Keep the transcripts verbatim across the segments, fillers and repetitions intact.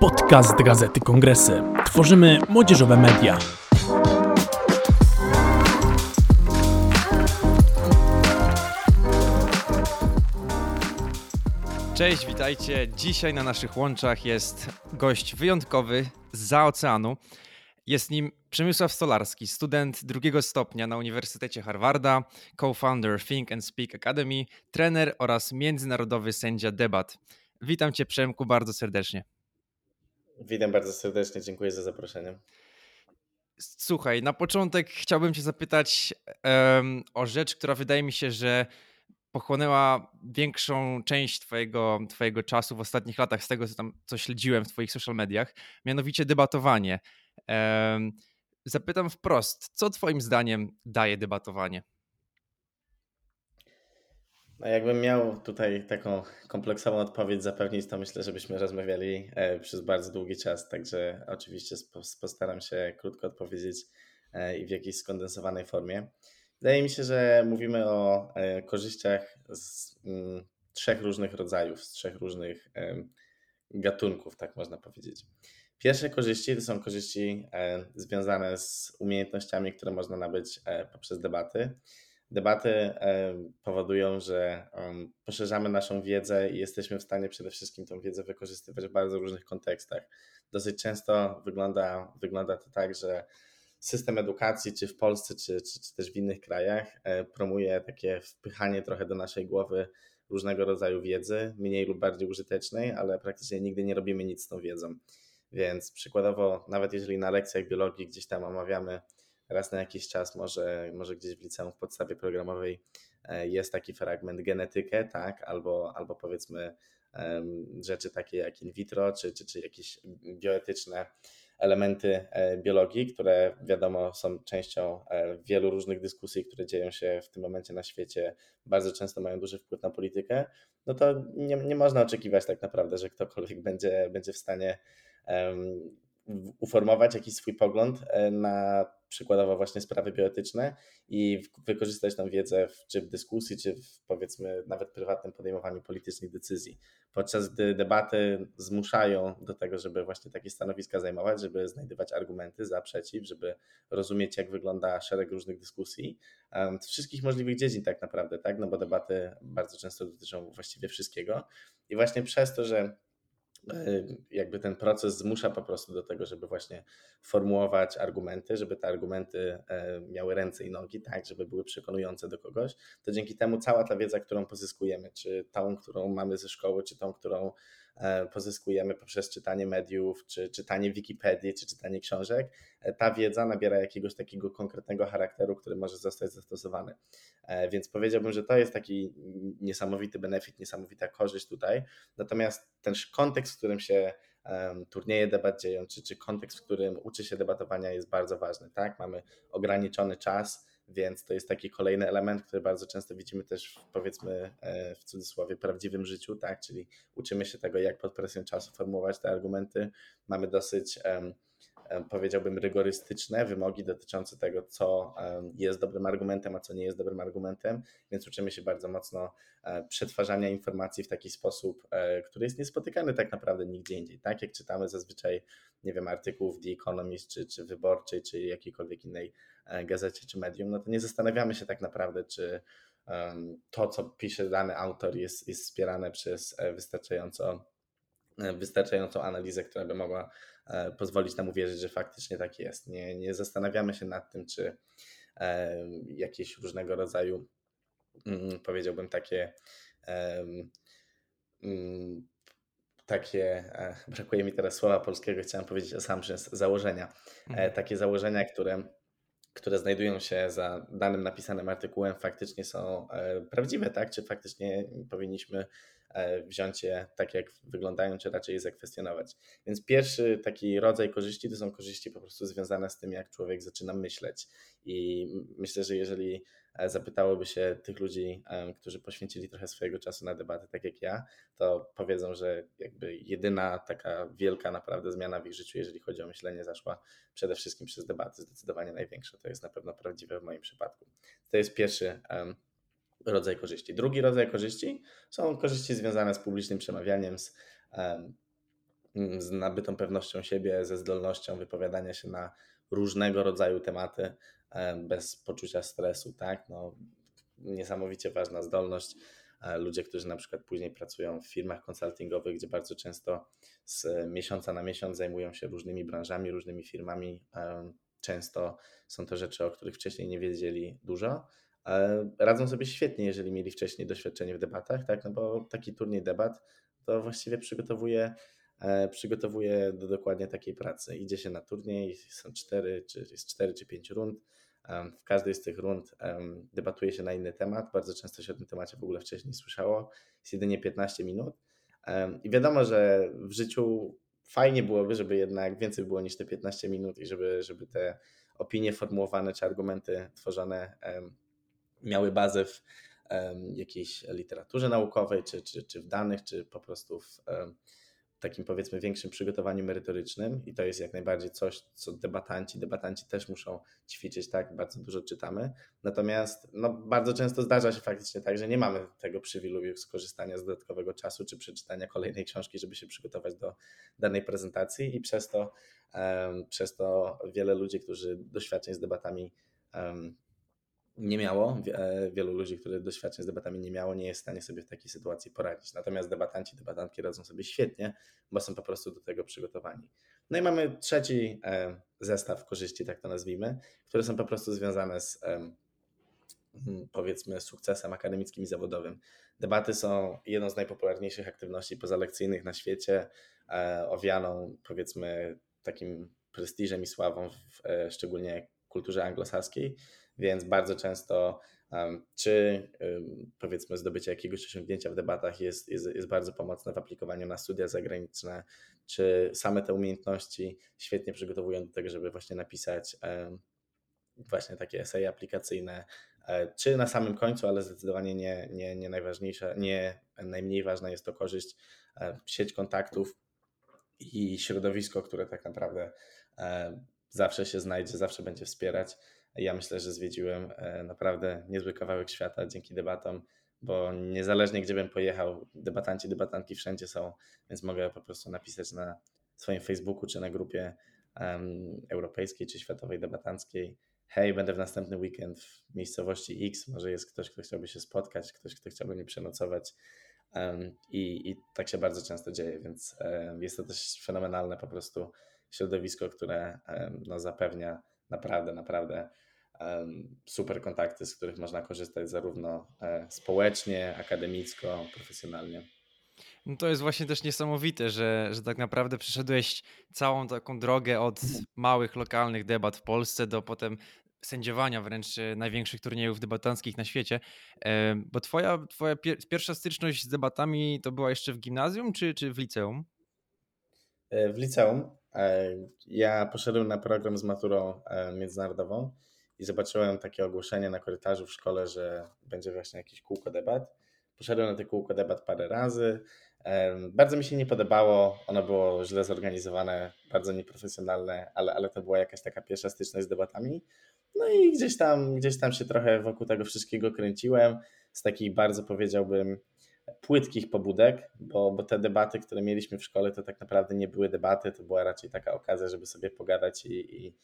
Podcast Gazety Kongresy. Tworzymy młodzieżowe media. Cześć, witajcie. Dzisiaj na naszych łączach jest gość wyjątkowy zza oceanu. Jest nim Przemysław Stolarski, student drugiego stopnia na Uniwersytecie Harvarda, co-founder Think and Speak Academy, trener oraz międzynarodowy sędzia debat. Witam Cię, Przemku, bardzo serdecznie. Witam bardzo serdecznie, dziękuję za zaproszenie. Słuchaj, na początek chciałbym Cię zapytać um, o rzecz, która wydaje mi się, że pochłonęła większą część twojego, twojego czasu w ostatnich latach z tego, co, tam, co śledziłem w Twoich social mediach, mianowicie debatowanie. Um, zapytam wprost, co Twoim zdaniem daje debatowanie? No jakbym miał tutaj taką kompleksową odpowiedź zapewnić, to myślę, żebyśmy rozmawiali przez bardzo długi czas, także oczywiście postaram się krótko odpowiedzieć i w jakiejś skondensowanej formie. Wydaje mi się, że mówimy o korzyściach z trzech różnych rodzajów, z trzech różnych gatunków, tak można powiedzieć. Pierwsze korzyści to są korzyści związane z umiejętnościami, które można nabyć poprzez debaty. Debaty powodują, że poszerzamy naszą wiedzę i jesteśmy w stanie przede wszystkim tę wiedzę wykorzystywać w bardzo różnych kontekstach. Dosyć często wygląda, wygląda to tak, że system edukacji, czy w Polsce, czy, czy, czy też w innych krajach, promuje takie wpychanie trochę do naszej głowy różnego rodzaju wiedzy, mniej lub bardziej użytecznej, ale praktycznie nigdy nie robimy nic z tą wiedzą. Więc przykładowo, nawet jeżeli na lekcjach biologii gdzieś tam omawiamy raz na jakiś czas, może, może gdzieś w liceum, w podstawie programowej jest taki fragment genetykę, tak, albo, albo powiedzmy rzeczy takie jak in vitro, czy, czy, czy jakieś bioetyczne elementy biologii, które wiadomo są częścią wielu różnych dyskusji, które dzieją się w tym momencie na świecie, bardzo często mają duży wpływ na politykę, no to nie, nie można oczekiwać tak naprawdę, że ktokolwiek będzie, będzie w stanie um, uformować jakiś swój pogląd na przykładowo właśnie sprawy bioetyczne i wykorzystać tą wiedzę w, czy w dyskusji, czy w powiedzmy nawet prywatnym podejmowaniu politycznych decyzji. Podczas gdy debaty zmuszają do tego, żeby właśnie takie stanowiska zajmować, żeby znajdywać argumenty za, przeciw, żeby rozumieć, jak wygląda szereg różnych dyskusji z wszystkich możliwych dziedzin tak naprawdę, tak? No bo debaty bardzo często dotyczą właściwie wszystkiego i właśnie przez to, że jakby ten proces zmusza po prostu do tego, żeby właśnie formułować argumenty, żeby te argumenty miały ręce i nogi, tak, żeby były przekonujące do kogoś, to dzięki temu cała ta wiedza, którą pozyskujemy, czy tą, którą mamy ze szkoły, czy tą, którą pozyskujemy poprzez czytanie mediów, czy czytanie Wikipedii, czy czytanie książek, ta wiedza nabiera jakiegoś takiego konkretnego charakteru, który może zostać zastosowany. Więc powiedziałbym, że to jest taki niesamowity benefit, niesamowita korzyść tutaj. Natomiast ten kontekst, w którym się turnieje debat dzieją, czy, czy kontekst, w którym uczy się debatowania, jest bardzo ważny, tak? Mamy ograniczony czas, więc to jest taki kolejny element, który bardzo często widzimy też w, powiedzmy w cudzysłowie, prawdziwym życiu, tak? Czyli uczymy się tego, jak pod presją czasu formułować te argumenty. Mamy dosyć, powiedziałbym, rygorystyczne wymogi dotyczące tego, co jest dobrym argumentem, a co nie jest dobrym argumentem, więc uczymy się bardzo mocno przetwarzania informacji w taki sposób, który jest niespotykany tak naprawdę nigdzie indziej. Tak jak czytamy zazwyczaj, nie wiem, artykułów The Economist, czy, czy Wyborczej, czy jakiejkolwiek innej gazecie, czy medium, no to nie zastanawiamy się tak naprawdę, czy to, co pisze dany autor, jest, jest wspierane przez wystarczająco wystarczającą analizę, która by mogła pozwolić nam uwierzyć, że faktycznie tak jest. Nie, nie zastanawiamy się nad tym, czy jakieś różnego rodzaju, powiedziałbym, takie takie, brakuje mi teraz słowa polskiego, chciałem powiedzieć assumptions, założenia. Mhm. Takie założenia, które które znajdują się za danym napisanym artykułem, faktycznie są prawdziwe, tak? Czy faktycznie powinniśmy wziąć je tak, jak wyglądają, czy raczej je zakwestionować. Więc pierwszy taki rodzaj korzyści to są korzyści po prostu związane z tym, jak człowiek zaczyna myśleć. I myślę, że jeżeli zapytałoby się tych ludzi, którzy poświęcili trochę swojego czasu na debaty, tak jak ja, to powiedzą, że jakby jedyna taka wielka naprawdę zmiana w ich życiu, jeżeli chodzi o myślenie, zaszła przede wszystkim przez debaty, zdecydowanie największa. To jest na pewno prawdziwe w moim przypadku. To jest pierwszy rodzaj korzyści. Drugi rodzaj korzyści są korzyści związane z publicznym przemawianiem, z z nabytą pewnością siebie, ze zdolnością wypowiadania się na różnego rodzaju tematy bez poczucia stresu, tak? No, niesamowicie ważna zdolność. Ludzie, którzy na przykład później pracują w firmach konsultingowych, gdzie bardzo często z miesiąca na miesiąc zajmują się różnymi branżami, różnymi firmami. Często są to rzeczy, o których wcześniej nie wiedzieli dużo. Radzą sobie świetnie, jeżeli mieli wcześniej doświadczenie w debatach, tak? No bo taki turniej debat to właściwie przygotowuje, przygotowuje do dokładnie takiej pracy. Idzie się na turniej, są cztery czy, jest cztery czy pięć rund. W każdej z tych rund debatuje się na inny temat. Bardzo często się o tym temacie w ogóle wcześniej słyszało. Jest jedynie piętnaście minut. I wiadomo, że w życiu fajnie byłoby, żeby jednak więcej było niż te piętnaście minut i żeby, żeby te opinie formułowane czy argumenty tworzone miały bazę w jakiejś literaturze naukowej, czy, czy, czy w danych, czy po prostu w takim, powiedzmy, większym przygotowaniu merytorycznym, i to jest jak najbardziej coś, co debatanci, debatanci też muszą ćwiczyć, tak, bardzo dużo czytamy, natomiast no, bardzo często zdarza się faktycznie tak, że nie mamy tego przywileju skorzystania z dodatkowego czasu, czy przeczytania kolejnej książki, żeby się przygotować do danej prezentacji, i przez to, um, przez to wiele ludzi, którzy doświadczeń z debatami um, nie miało, wielu ludzi, które doświadczeń z debatami nie miało, nie jest w stanie sobie w takiej sytuacji poradzić. Natomiast debatanci, debatantki radzą sobie świetnie, bo są po prostu do tego przygotowani. No i mamy trzeci zestaw korzyści, tak to nazwijmy, które są po prostu związane z, powiedzmy, sukcesem akademickim i zawodowym. Debaty są jedną z najpopularniejszych aktywności pozalekcyjnych na świecie, owianą, powiedzmy, takim prestiżem i sławą, w, szczególnie w kulturze anglosaskiej. Więc bardzo często czy, powiedzmy, zdobycie jakiegoś osiągnięcia w debatach jest, jest, jest bardzo pomocne w aplikowaniu na studia zagraniczne, czy same te umiejętności świetnie przygotowują do tego, żeby właśnie napisać właśnie takie eseje aplikacyjne, czy na samym końcu, ale zdecydowanie nie, nie, nie najważniejsza, nie najmniej ważna jest to korzyść, sieć kontaktów i środowisko, które tak naprawdę zawsze się znajdzie, zawsze będzie wspierać. Ja myślę, że zwiedziłem naprawdę niezły kawałek świata dzięki debatom, bo niezależnie gdzie bym pojechał, debatanci, debatantki wszędzie są, więc mogę po prostu napisać na swoim Facebooku czy na grupie um, europejskiej czy światowej debatanckiej: hej, będę w następny weekend w miejscowości X, może jest ktoś, kto chciałby się spotkać, ktoś, kto chciałby mnie przenocować. Um, i, I tak się bardzo często dzieje, więc um, jest to też fenomenalne po prostu środowisko, które um, no, zapewnia naprawdę, naprawdę super kontakty, z których można korzystać zarówno społecznie, akademicko, profesjonalnie. No to jest właśnie też niesamowite, że, że tak naprawdę przeszedłeś całą taką drogę od małych, lokalnych debat w Polsce do potem sędziowania wręcz największych turniejów debatanckich na świecie. Bo twoja, twoja pierwsza styczność z debatami to była jeszcze w gimnazjum czy, czy w liceum? W liceum. Ja poszedłem na program z maturą międzynarodową i zobaczyłem takie ogłoszenie na korytarzu w szkole, że będzie właśnie jakieś kółko debat. Poszedłem na te kółko debat parę razy. Bardzo mi się nie podobało, ono było źle zorganizowane, bardzo nieprofesjonalne, ale, ale to była jakaś taka pierwsza styczność z debatami. No i gdzieś tam, gdzieś tam się trochę wokół tego wszystkiego kręciłem, z takich bardzo, powiedziałbym, płytkich pobudek, bo, bo te debaty, które mieliśmy w szkole, to tak naprawdę nie były debaty, to była raczej taka okazja, żeby sobie pogadać i, i,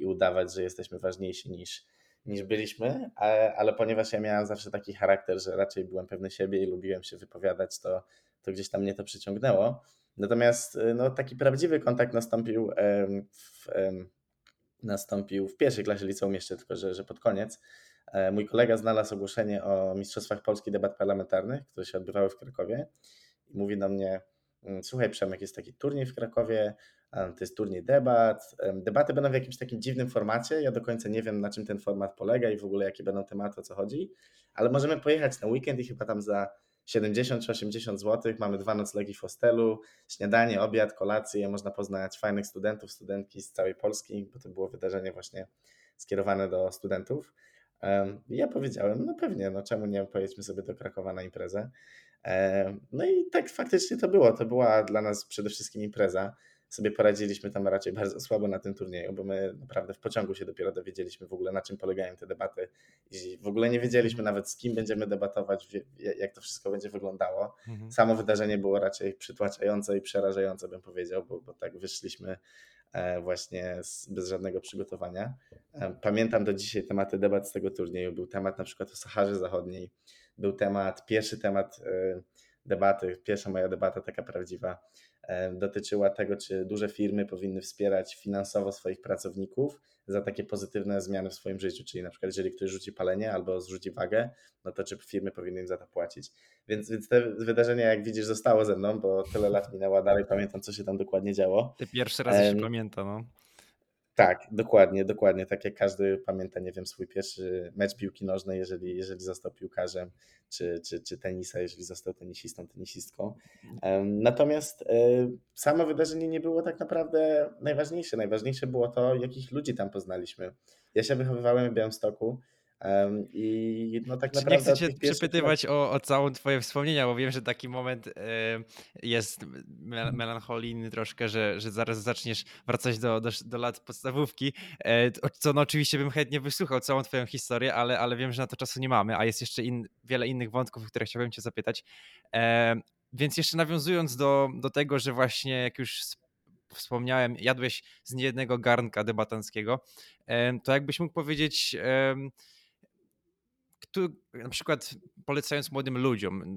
i udawać, że jesteśmy ważniejsi niż, niż byliśmy, ale, ale ponieważ ja miałem zawsze taki charakter, że raczej byłem pewny siebie i lubiłem się wypowiadać, to, to gdzieś tam mnie to przyciągnęło. Natomiast no, taki prawdziwy kontakt nastąpił w, nastąpił w pierwszej klasie liceum jeszcze, tylko że, że pod koniec. Mój kolega znalazł ogłoszenie o Mistrzostwach Polski Debat Parlamentarnych, które się odbywały w Krakowie, i mówi do mnie: słuchaj, Przemek, jest taki turniej w Krakowie, to jest turniej debat, debaty będą w jakimś takim dziwnym formacie, ja do końca nie wiem, na czym ten format polega i w ogóle jakie będą tematy, o co chodzi, ale możemy pojechać na weekend i chyba tam za siedemdziesiąt czy osiemdziesiąt złotych mamy dwa noclegi w hostelu, śniadanie, obiad, kolację, można poznać fajnych studentów, studentki z całej Polski, bo to było wydarzenie właśnie skierowane do studentów. Ja powiedziałem: no pewnie, no czemu nie, pojedźmy sobie do Krakowa na imprezę. No i tak faktycznie to było, to była dla nas przede wszystkim impreza. sobie poradziliśmy tam raczej bardzo słabo na tym turnieju, bo my naprawdę w pociągu się dopiero dowiedzieliśmy w ogóle, na czym polegają te debaty i w ogóle nie wiedzieliśmy nawet, z kim będziemy debatować, jak to wszystko będzie wyglądało. Mhm. Samo wydarzenie było raczej przytłaczające i przerażające, bym powiedział, bo, bo tak wyszliśmy właśnie z, bez żadnego przygotowania. Pamiętam do dzisiaj tematy debat z tego turnieju. Był temat na przykład o Saharze Zachodniej, był temat, pierwszy temat debaty, pierwsza moja debata taka prawdziwa dotyczyła tego, czy duże firmy powinny wspierać finansowo swoich pracowników za takie pozytywne zmiany w swoim życiu, czyli na przykład jeżeli ktoś rzuci palenie albo zrzuci wagę, no to czy firmy powinny im za to płacić. Więc, więc te wydarzenia, jak widzisz, zostało ze mną, bo tyle lat minęło, a dalej pamiętam, co się tam dokładnie działo. Te pierwszy raz um, się pamięta, no. Tak, dokładnie, dokładnie, tak jak każdy pamięta, nie wiem, swój pierwszy mecz piłki nożnej, jeżeli, jeżeli został piłkarzem, czy, czy, czy tenisa, jeżeli został tenisistą, tenisistką. Natomiast samo wydarzenie nie było tak naprawdę najważniejsze. Najważniejsze było to, jakich ludzi tam poznaliśmy. Ja się wychowywałem w Białymstoku. Um, i no tak naprawdę nie chcę cię przepytywać o, o całą twoje wspomnienia, bo wiem, że taki moment y, jest mel- melancholijny troszkę, że, że zaraz zaczniesz wracać do, do, do lat podstawówki, y, co no oczywiście bym chętnie wysłuchał całą twoją historię, ale, ale wiem, że na to czasu nie mamy, a jest jeszcze in, wiele innych wątków, o które chciałbym cię zapytać. Y, więc jeszcze nawiązując do, do tego, że właśnie jak już wspomniałem, jadłeś z niejednego garnka debatanckiego, y, to jakbyś mógł powiedzieć... Y, Tu, na przykład polecając młodym ludziom,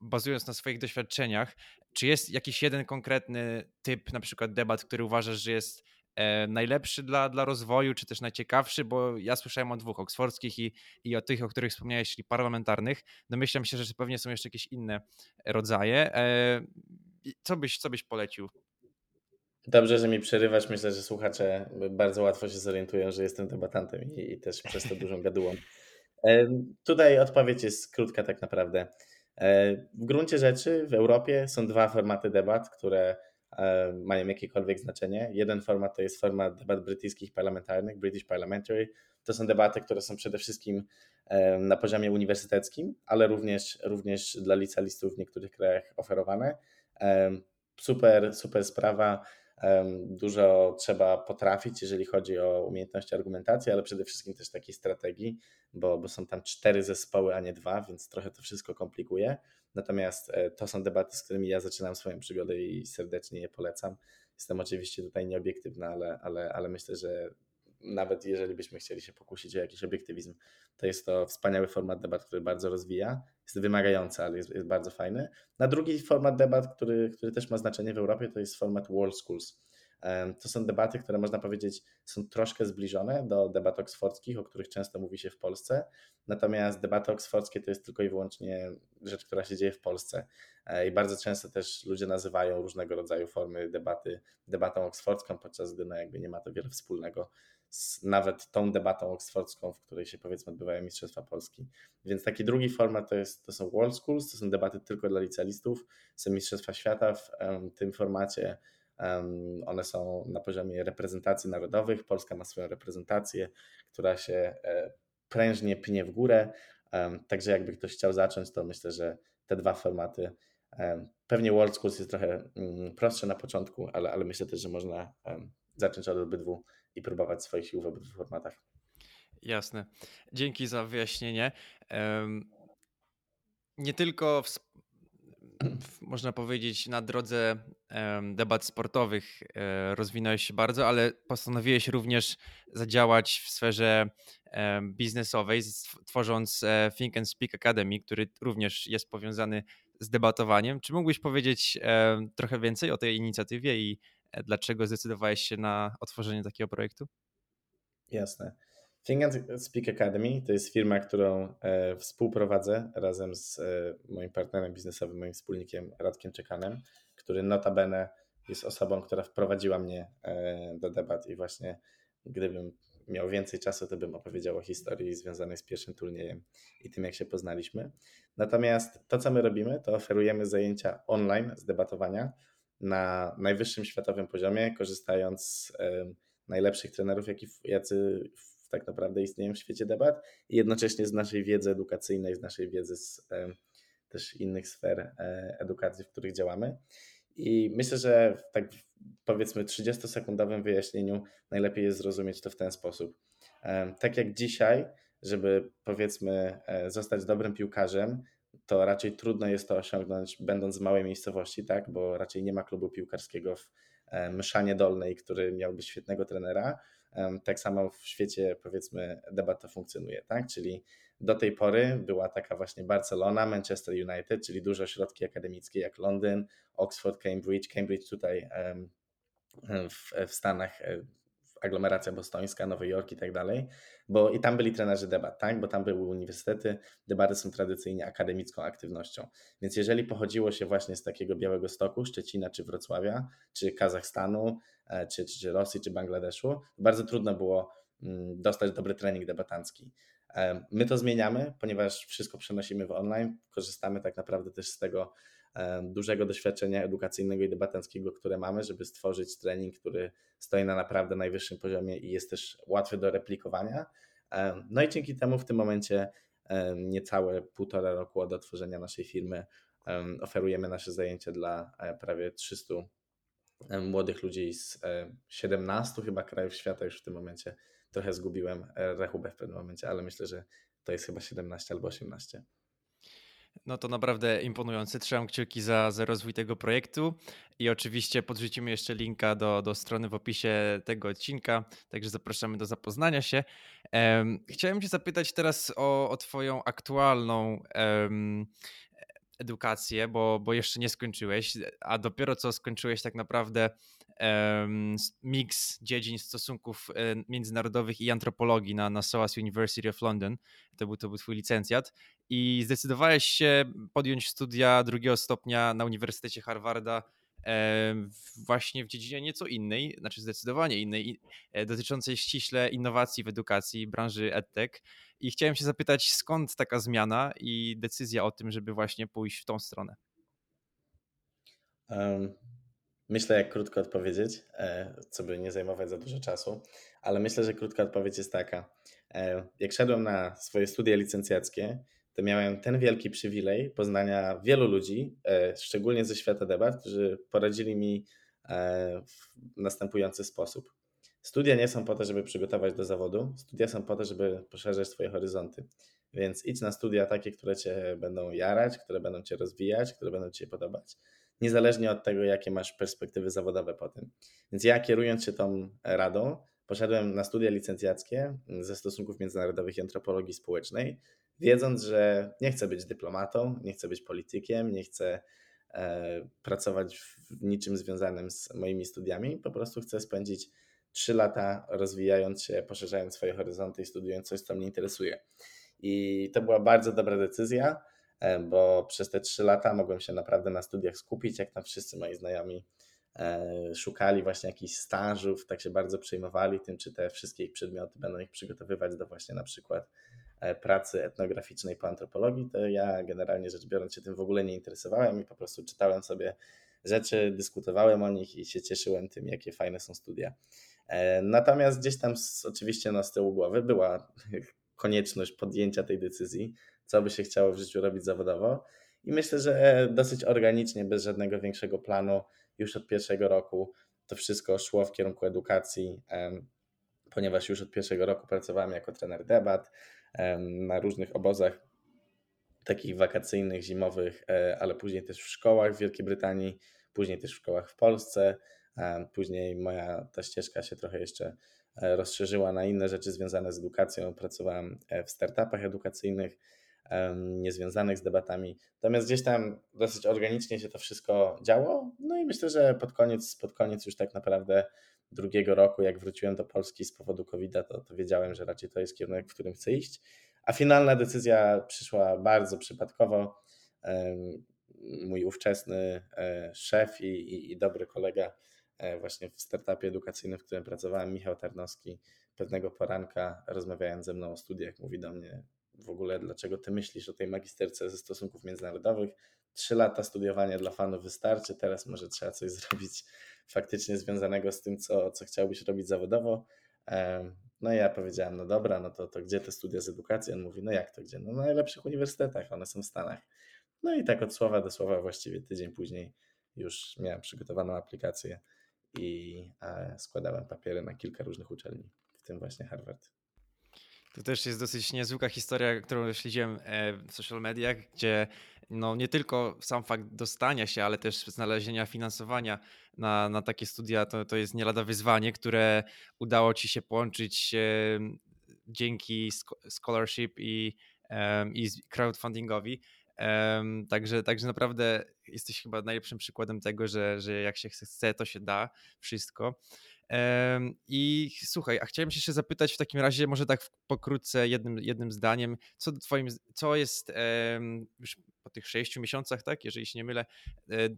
bazując na swoich doświadczeniach, czy jest jakiś jeden konkretny typ na przykład debat, który uważasz, że jest e, najlepszy dla, dla rozwoju, czy też najciekawszy, bo ja słyszałem o dwóch, oksfordzkich i, i o tych, o których wspomniałeś, czyli parlamentarnych. Domyślam się, że pewnie są jeszcze jakieś inne rodzaje. E, co byś, co byś polecił? Dobrze, że mi przerywasz. Myślę, że słuchacze bardzo łatwo się zorientują, że jestem debatantem i, i też przez to dużą gadułą. Tutaj odpowiedź jest krótka tak naprawdę. W gruncie rzeczy w Europie są dwa formaty debat, które mają jakiekolwiek znaczenie. Jeden format to jest format debat brytyjskich parlamentarnych, British Parliamentary. To są debaty, które są przede wszystkim na poziomie uniwersyteckim, ale również, również dla licealistów w niektórych krajach oferowane. Super, super sprawa. Dużo trzeba potrafić, jeżeli chodzi o umiejętności argumentacji, ale przede wszystkim też takiej strategii, bo, bo są tam cztery zespoły, a nie dwa, więc trochę to wszystko komplikuje. Natomiast to są debaty, z którymi ja zaczynam swoją przygodę i serdecznie je polecam. Jestem oczywiście tutaj nieobiektywny, ale, ale, ale myślę, że nawet jeżeli byśmy chcieli się pokusić o jakiś obiektywizm, to jest to wspaniały format debat, który bardzo rozwija. Jest wymagający, ale jest, jest bardzo fajny. Na drugi format debat, który, który też ma znaczenie w Europie, to jest format World Schools. To są debaty, które można powiedzieć są troszkę zbliżone do debat oksfordzkich, o których często mówi się w Polsce. Natomiast debaty oksfordzkie to jest tylko i wyłącznie rzecz, która się dzieje w Polsce. I bardzo często też ludzie nazywają różnego rodzaju formy debaty debatą oksfordzką, podczas gdy no jakby nie ma to wiele wspólnego z nawet tą debatą oksfordzką, w której się powiedzmy odbywają Mistrzostwa Polski. Więc taki drugi format to, jest, to są World Schools, to są debaty tylko dla licealistów, są Mistrzostwa Świata w um, tym formacie. Um, one są na poziomie reprezentacji narodowych, Polska ma swoją reprezentację, która się e, prężnie pnie w górę, um, także jakby ktoś chciał zacząć, to myślę, że te dwa formaty, um, pewnie World Schools jest trochę um, prostsze na początku, ale, ale myślę też, że można um, zacząć od obydwu i próbować swoich sił w obydwu formatach. Jasne. Dzięki za wyjaśnienie. Um, nie tylko w, można powiedzieć na drodze um, debat sportowych um, rozwinąłeś się bardzo, ale postanowiłeś również zadziałać w sferze um, biznesowej, tworząc um, Think and Speak Academy, który również jest powiązany z debatowaniem. Czy mógłbyś powiedzieć um, trochę więcej o tej inicjatywie i dlaczego zdecydowałeś się na otworzenie takiego projektu? Jasne. Think and Speak Academy to jest firma, którą e, współprowadzę razem z e, moim partnerem biznesowym, moim wspólnikiem Radkiem Czekanem, który notabene jest osobą, która wprowadziła mnie e, do debat i właśnie gdybym miał więcej czasu, to bym opowiedział o historii związanej z pierwszym turniejem i tym, jak się poznaliśmy. Natomiast to, co my robimy, to oferujemy zajęcia online z debatowania na najwyższym światowym poziomie, korzystając z y, najlepszych trenerów, jak i w, jacy w, tak naprawdę istnieją w świecie debat i jednocześnie z naszej wiedzy edukacyjnej, z naszej wiedzy z y, też innych sfer y, edukacji, w których działamy. I myślę, że w tak powiedzmy trzydziestosekundowym wyjaśnieniu najlepiej jest zrozumieć to w ten sposób. Tak jak dzisiaj, żeby powiedzmy zostać dobrym piłkarzem, to raczej trudno jest to osiągnąć będąc w małej miejscowości, tak? Bo raczej nie ma klubu piłkarskiego w Mszanie Dolnej, który miałby świetnego trenera. Tak samo w świecie powiedzmy debata funkcjonuje, tak? Czyli do tej pory była taka właśnie Barcelona, Manchester United, czyli duże ośrodki akademickie jak Londyn, Oxford, Cambridge, Cambridge tutaj w, w Stanach, aglomeracja bostońska, Nowy Jork i tak dalej, bo i tam byli trenerzy debat, tak? Bo tam były uniwersytety, debaty są tradycyjnie akademicką aktywnością. Więc jeżeli pochodziło się właśnie z takiego Białegostoku, Szczecina czy Wrocławia, czy Kazachstanu, czy, czy Rosji, czy Bangladeszu, bardzo trudno było dostać dobry trening debatancki. My to zmieniamy, ponieważ wszystko przenosimy w online, korzystamy tak naprawdę też z tego dużego doświadczenia edukacyjnego i debatanckiego, które mamy, żeby stworzyć trening, który stoi na naprawdę najwyższym poziomie i jest też łatwy do replikowania. No i dzięki temu w tym momencie niecałe półtora roku od otworzenia naszej firmy oferujemy nasze zajęcia dla prawie trzystu młodych ludzi z siedemnastu chyba krajów świata już w tym momencie. Trochę zgubiłem rachubę w pewnym momencie, ale myślę, że to jest chyba siedemnaście albo osiemnaście. No to naprawdę imponujące. Trzymam kciuki za, za rozwój tego projektu i oczywiście podrzucimy jeszcze linka do, do strony w opisie tego odcinka, także zapraszamy do zapoznania się. Um, chciałem Cię zapytać teraz o, o Twoją aktualną um, edukację, bo, bo jeszcze nie skończyłeś, a dopiero co skończyłeś tak naprawdę um, miks dziedzin stosunków międzynarodowych i antropologii na, na SOAS University of London. To był, to był twój licencjat i zdecydowałeś się podjąć studia drugiego stopnia na Uniwersytecie Harvarda um, właśnie w dziedzinie nieco innej, znaczy zdecydowanie innej, dotyczącej ściśle innowacji w edukacji, branży edtech. I chciałem się zapytać, skąd taka zmiana i decyzja o tym, żeby właśnie pójść w tą stronę? Myślę, jak krótko odpowiedzieć, co by nie zajmować za dużo czasu, ale myślę, że krótka odpowiedź jest taka. Jak szedłem na swoje studia licencjackie, to miałem ten wielki przywilej poznania wielu ludzi, szczególnie ze świata debat, którzy poradzili mi w następujący sposób. Studia nie są po to, żeby przygotować do zawodu, studia są po to, żeby poszerzać swoje horyzonty. Więc idź na studia takie, które Cię będą jarać, które będą Cię rozwijać, które będą Ci się podobać, niezależnie od tego, jakie masz perspektywy zawodowe po tym. Więc ja, kierując się tą radą, poszedłem na studia licencjackie ze stosunków międzynarodowych i antropologii społecznej, wiedząc, że nie chcę być dyplomatą, nie chcę być politykiem, nie chcę e, pracować w niczym związanym z moimi studiami, po prostu chcę spędzić trzy lata rozwijając się, poszerzając swoje horyzonty i studiując coś, co mnie interesuje. I to była bardzo dobra decyzja, bo przez te trzy lata mogłem się naprawdę na studiach skupić, jak tam wszyscy moi znajomi szukali właśnie jakichś stażów, tak się bardzo przejmowali tym, czy te wszystkie ich przedmioty będą ich przygotowywać do właśnie na przykład pracy etnograficznej po antropologii, to ja generalnie rzecz biorąc się tym w ogóle nie interesowałem i po prostu czytałem sobie rzeczy, dyskutowałem o nich i się cieszyłem tym, jakie fajne są studia. Natomiast gdzieś tam z, oczywiście no, z tyłu głowy była konieczność podjęcia tej decyzji, co by się chciało w życiu robić zawodowo i myślę, że dosyć organicznie, bez żadnego większego planu, już od pierwszego roku to wszystko szło w kierunku edukacji, ponieważ już od pierwszego roku pracowałem jako trener debat na różnych obozach takich wakacyjnych, zimowych, ale później też w szkołach w Wielkiej Brytanii, później też w szkołach w Polsce. Później moja ta ścieżka się trochę jeszcze rozszerzyła na inne rzeczy związane z edukacją. Pracowałem w startupach edukacyjnych, niezwiązanych z debatami. Natomiast gdzieś tam dosyć organicznie się to wszystko działo. No i myślę, że pod koniec, pod koniec już tak naprawdę drugiego roku, jak wróciłem do Polski z powodu kowida, to, to wiedziałem, że raczej to jest kierunek, w którym chcę iść. A finalna decyzja przyszła bardzo przypadkowo. Mój ówczesny szef i, i, i dobry kolega właśnie w startupie edukacyjnym, w którym pracowałem, Michał Tarnowski, pewnego poranka rozmawiając ze mną o studiach, mówi do mnie w ogóle, dlaczego ty myślisz o tej magisterce ze stosunków międzynarodowych? Trzy lata studiowania dla fanów wystarczy, teraz może trzeba coś zrobić faktycznie związanego z tym, co, co chciałbyś robić zawodowo. No i ja powiedziałem, no dobra, no to, to gdzie te studia z edukacji? On mówi, no jak to gdzie? No na najlepszych uniwersytetach, one są w Stanach. No i tak od słowa do słowa właściwie tydzień później już miałem przygotowaną aplikację i składałem papiery na kilka różnych uczelni, w tym właśnie Harvard. To też jest dosyć niezwykła historia, którą śledziłem w social mediach, gdzie no nie tylko sam fakt dostania się, ale też znalezienia finansowania na, na takie studia to, to jest nie lada wyzwanie, które udało ci się połączyć dzięki scholarship i, i crowdfundingowi. Um, także, także naprawdę jesteś chyba najlepszym przykładem tego, że, że jak się chce, to się da wszystko. Um, I słuchaj, a chciałem się jeszcze zapytać w takim razie, może tak pokrótce jednym, jednym zdaniem, co, twoim, co jest um, już po tych sześciu miesiącach, tak, jeżeli się nie mylę,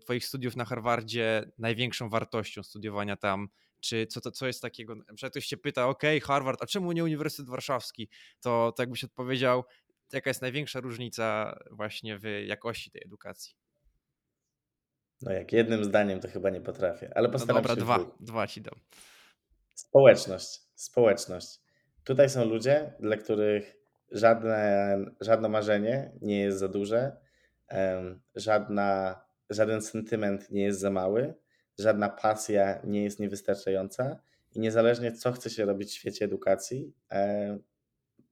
twoich studiów na Harvardzie największą wartością studiowania tam? Czy co, to, co jest takiego, na przykład ktoś się pyta, ok, Harvard, a czemu nie Uniwersytet Warszawski? To, to jakbyś odpowiedział, jaka jest największa różnica właśnie w jakości tej edukacji? No jak jednym zdaniem to chyba nie potrafię, ale postaram no dobra, się... Dobra, dwa, dwa ci dam. Społeczność, społeczność. Tutaj są ludzie, dla których żadne, żadne marzenie nie jest za duże, żadna, żaden sentyment nie jest za mały, żadna pasja nie jest niewystarczająca i niezależnie co chce się robić w świecie edukacji,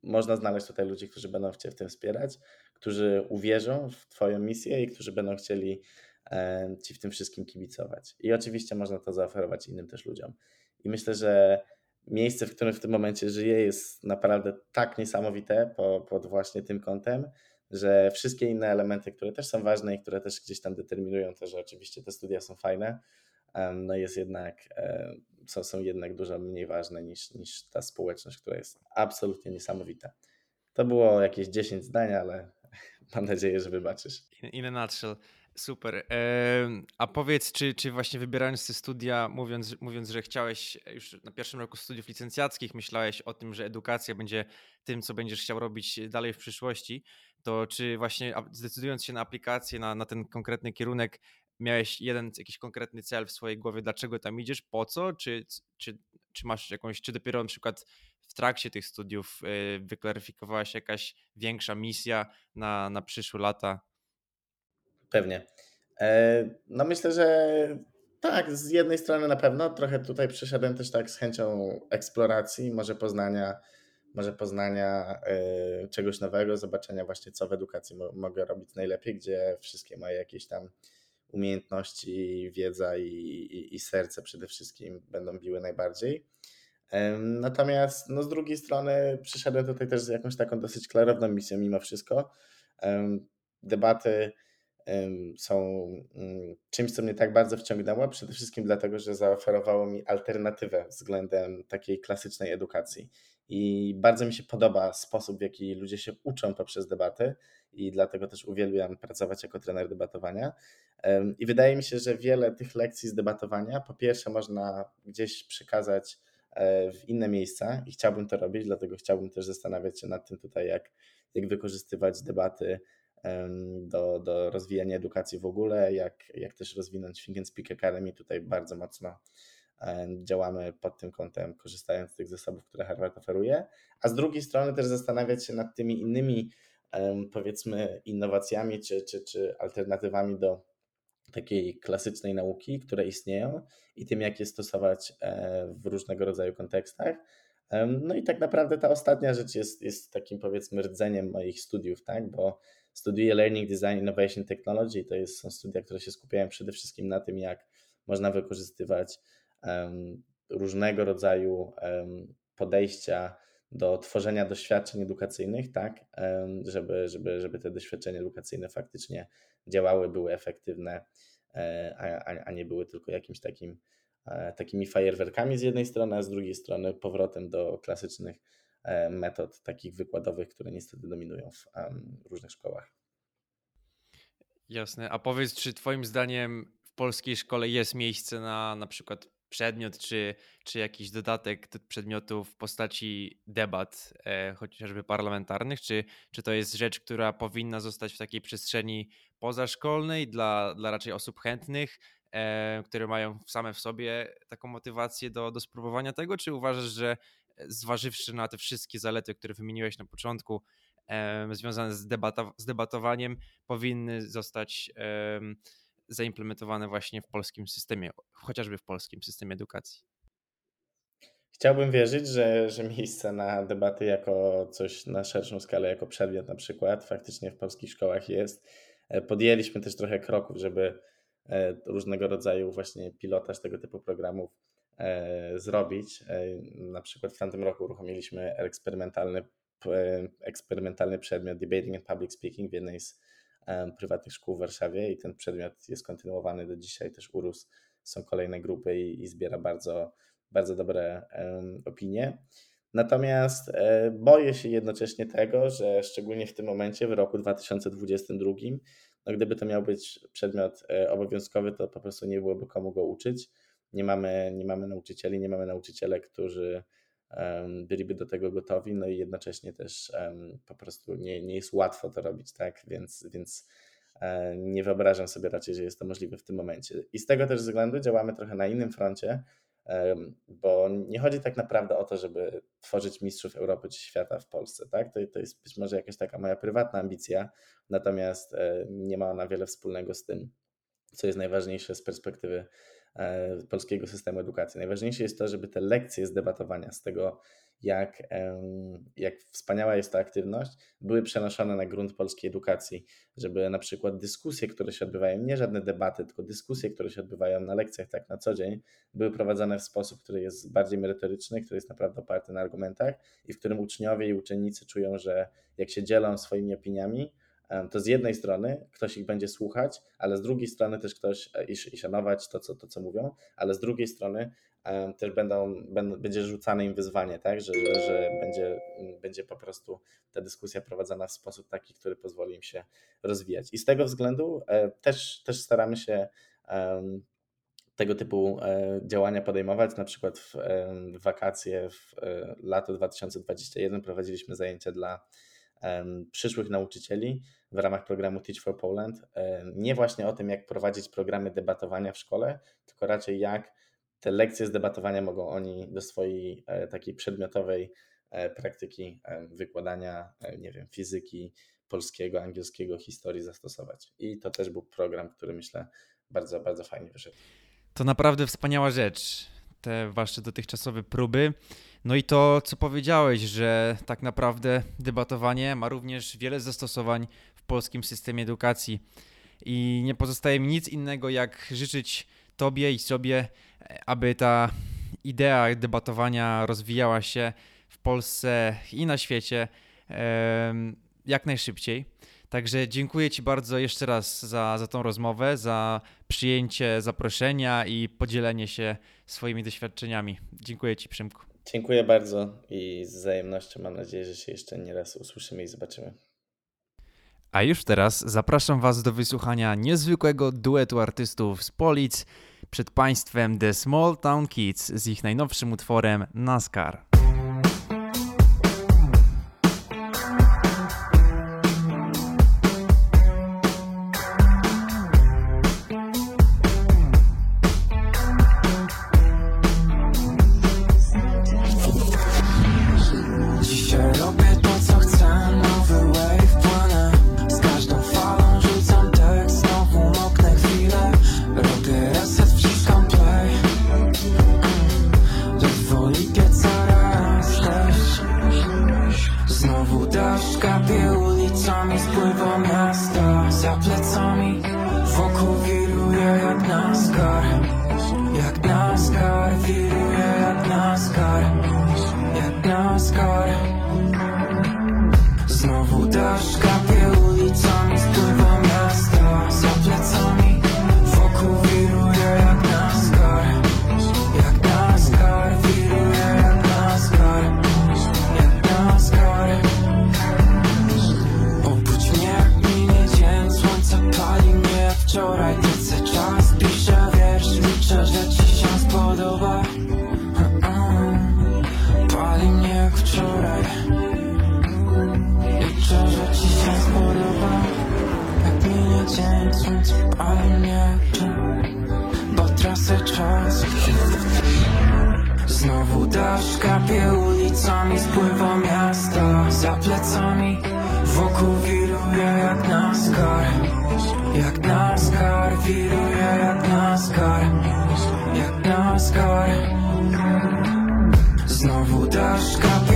można znaleźć tutaj ludzi, którzy będą Cię w tym wspierać, którzy uwierzą w Twoją misję i którzy będą chcieli Ci w tym wszystkim kibicować. I oczywiście można to zaoferować innym też ludziom. I myślę, że miejsce, w którym w tym momencie żyję, jest naprawdę tak niesamowite pod właśnie tym kątem, że wszystkie inne elementy, które też są ważne i które też gdzieś tam determinują to, że oczywiście te studia są fajne, no jest jednak, są, są jednak dużo mniej ważne niż, niż ta społeczność, która jest absolutnie niesamowita. To było jakieś dziesięć zdań, ale mam nadzieję, że wybaczysz. In, in a nutshell, super. A powiedz, czy, czy właśnie wybierając te studia, mówiąc, mówiąc, że chciałeś już na pierwszym roku studiów licencjackich, myślałeś o tym, że edukacja będzie tym, co będziesz chciał robić dalej w przyszłości, to czy właśnie zdecydując się na aplikację, na, na ten konkretny kierunek, miałeś jeden jakiś konkretny cel w swojej głowie, dlaczego tam idziesz, po co, czy, czy, czy masz jakąś, czy dopiero na przykład w trakcie tych studiów wyklaryfikowała się jakaś większa misja na, na przyszłe lata? Pewnie. No myślę, że tak, z jednej strony na pewno, trochę tutaj przyszedłem też tak z chęcią eksploracji, może poznania, może poznania czegoś nowego, zobaczenia właśnie co w edukacji mogę robić najlepiej, gdzie wszystkie moje jakieś tam umiejętności, wiedza i, i, i serce przede wszystkim będą biły najbardziej. Natomiast no, z drugiej strony przyszedłem tutaj też z jakąś taką dosyć klarowną misją mimo wszystko. Debaty są czymś, co mnie tak bardzo wciągnęło, przede wszystkim dlatego, że zaoferowało mi alternatywę względem takiej klasycznej edukacji. I bardzo mi się podoba sposób, w jaki ludzie się uczą poprzez debaty i dlatego też uwielbiam pracować jako trener debatowania. I wydaje mi się, że wiele tych lekcji z debatowania po pierwsze można gdzieś przekazać w inne miejsca i chciałbym to robić, dlatego chciałbym też zastanawiać się nad tym tutaj, jak, jak wykorzystywać debaty do, do rozwijania edukacji w ogóle, jak, jak też rozwinąć Think and Speak Academy. Tutaj bardzo mocno działamy pod tym kątem, korzystając z tych zasobów, które Harvard oferuje, a z drugiej strony też zastanawiać się nad tymi innymi, powiedzmy, innowacjami czy, czy, czy alternatywami do takiej klasycznej nauki, które istnieją i tym, jak je stosować w różnego rodzaju kontekstach. No i tak naprawdę ta ostatnia rzecz jest, jest takim, powiedzmy, rdzeniem moich studiów, tak? Bo studiuję Learning Design Innovation Technology, to jest, są studia, które się skupiają przede wszystkim na tym, jak można wykorzystywać um, różnego rodzaju um, podejścia do tworzenia doświadczeń edukacyjnych, tak, żeby, żeby, żeby te doświadczenia edukacyjne faktycznie działały, były efektywne, a, a nie były tylko jakimś takim, takimi fajerwerkami z jednej strony, a z drugiej strony powrotem do klasycznych metod takich wykładowych, które niestety dominują w różnych szkołach. Jasne. A powiedz, czy twoim zdaniem w polskiej szkole jest miejsce na na przykład przedmiot, czy, czy jakiś dodatek do przedmiotu w postaci debat, e, chociażby parlamentarnych, czy, czy to jest rzecz, która powinna zostać w takiej przestrzeni pozaszkolnej dla, dla raczej osób chętnych, e, które mają same w sobie taką motywację do, do spróbowania tego, czy uważasz, że zważywszy na te wszystkie zalety, które wymieniłeś na początku, e, związane z, debata, z debatowaniem, powinny zostać e, zaimplementowane właśnie w polskim systemie, chociażby w polskim systemie edukacji? Chciałbym wierzyć, że, że miejsce na debaty jako coś na szerszą skalę, jako przedmiot na przykład, faktycznie w polskich szkołach jest. Podjęliśmy też trochę kroków, żeby różnego rodzaju właśnie pilotaż tego typu programów zrobić. Na przykład w tamtym roku uruchomiliśmy eksperymentalny, eksperymentalny przedmiot Debating and Public Speaking w jednej z prywatnych szkół w Warszawie i ten przedmiot jest kontynuowany do dzisiaj, też urósł, są kolejne grupy i, i zbiera bardzo, bardzo dobre um, opinie. Natomiast e, boję się jednocześnie tego, że szczególnie w tym momencie, w roku dwa tysiące dwudziestym drugim, no gdyby to miał być przedmiot e, obowiązkowy, to po prostu nie byłoby komu go uczyć. Nie mamy, nie mamy nauczycieli, nie mamy nauczycielek, którzy um, byliby do tego gotowi, no i jednocześnie też um, po prostu nie, nie jest łatwo to robić, tak? Więc, więc e, nie wyobrażam sobie raczej, że jest to możliwe w tym momencie. I z tego też względu działamy trochę na innym froncie, bo nie chodzi tak naprawdę o to, żeby tworzyć mistrzów Europy czy świata w Polsce, tak? To, to jest być może jakaś taka moja prywatna ambicja, natomiast nie ma ona wiele wspólnego z tym, co jest najważniejsze z perspektywy polskiego systemu edukacji. Najważniejsze jest to, żeby te lekcje z debatowania, z tego jak, jak wspaniała jest ta aktywność, były przenoszone na grunt polskiej edukacji, żeby na przykład dyskusje, które się odbywają, nie żadne debaty, tylko dyskusje, które się odbywają na lekcjach tak na co dzień, były prowadzone w sposób, który jest bardziej merytoryczny, który jest naprawdę oparty na argumentach i w którym uczniowie i uczennicy czują, że jak się dzielą swoimi opiniami, to z jednej strony ktoś ich będzie słuchać, ale z drugiej strony też ktoś i szanować to, co, to, co mówią, ale z drugiej strony też będą, będą, będzie rzucane im wyzwanie, tak, że, że, że będzie, będzie po prostu ta dyskusja prowadzona w sposób taki, który pozwoli im się rozwijać. I z tego względu też, też staramy się tego typu działania podejmować. Na przykład w wakacje, w lato dwa tysiące dwudziestym pierwszym prowadziliśmy zajęcia dla przyszłych nauczycieli w ramach programu Teach for Poland. Nie właśnie o tym, jak prowadzić programy debatowania w szkole, tylko raczej jak te lekcje z debatowania mogą oni do swojej takiej przedmiotowej praktyki wykładania, nie wiem, fizyki, polskiego, angielskiego, historii zastosować. I to też był program, który myślę bardzo, bardzo fajnie wyszedł. To naprawdę wspaniała rzecz, te wasze dotychczasowe próby. No i to, co powiedziałeś, że tak naprawdę debatowanie ma również wiele zastosowań w polskim systemie edukacji i nie pozostaje mi nic innego, jak życzyć tobie i sobie, aby ta idea debatowania rozwijała się w Polsce i na świecie jak najszybciej. Także dziękuję ci bardzo jeszcze raz za, za tą rozmowę, za przyjęcie zaproszenia i podzielenie się swoimi doświadczeniami. Dziękuję ci, Przemku. Dziękuję bardzo i z wzajemnością mam nadzieję, że się jeszcze nie raz usłyszymy i zobaczymy. A już teraz zapraszam was do wysłuchania niezwykłego duetu artystów z Polic przed państwem The Small Town Kids z ich najnowszym utworem NASCAR. Znowu deszcz kapie ulicami, spływa miasto za plecami, wokół wiruje jak NASCAR, jak NASCAR. wiruję jak NASCAR, jak NASCAR. Znowu dasz kapę.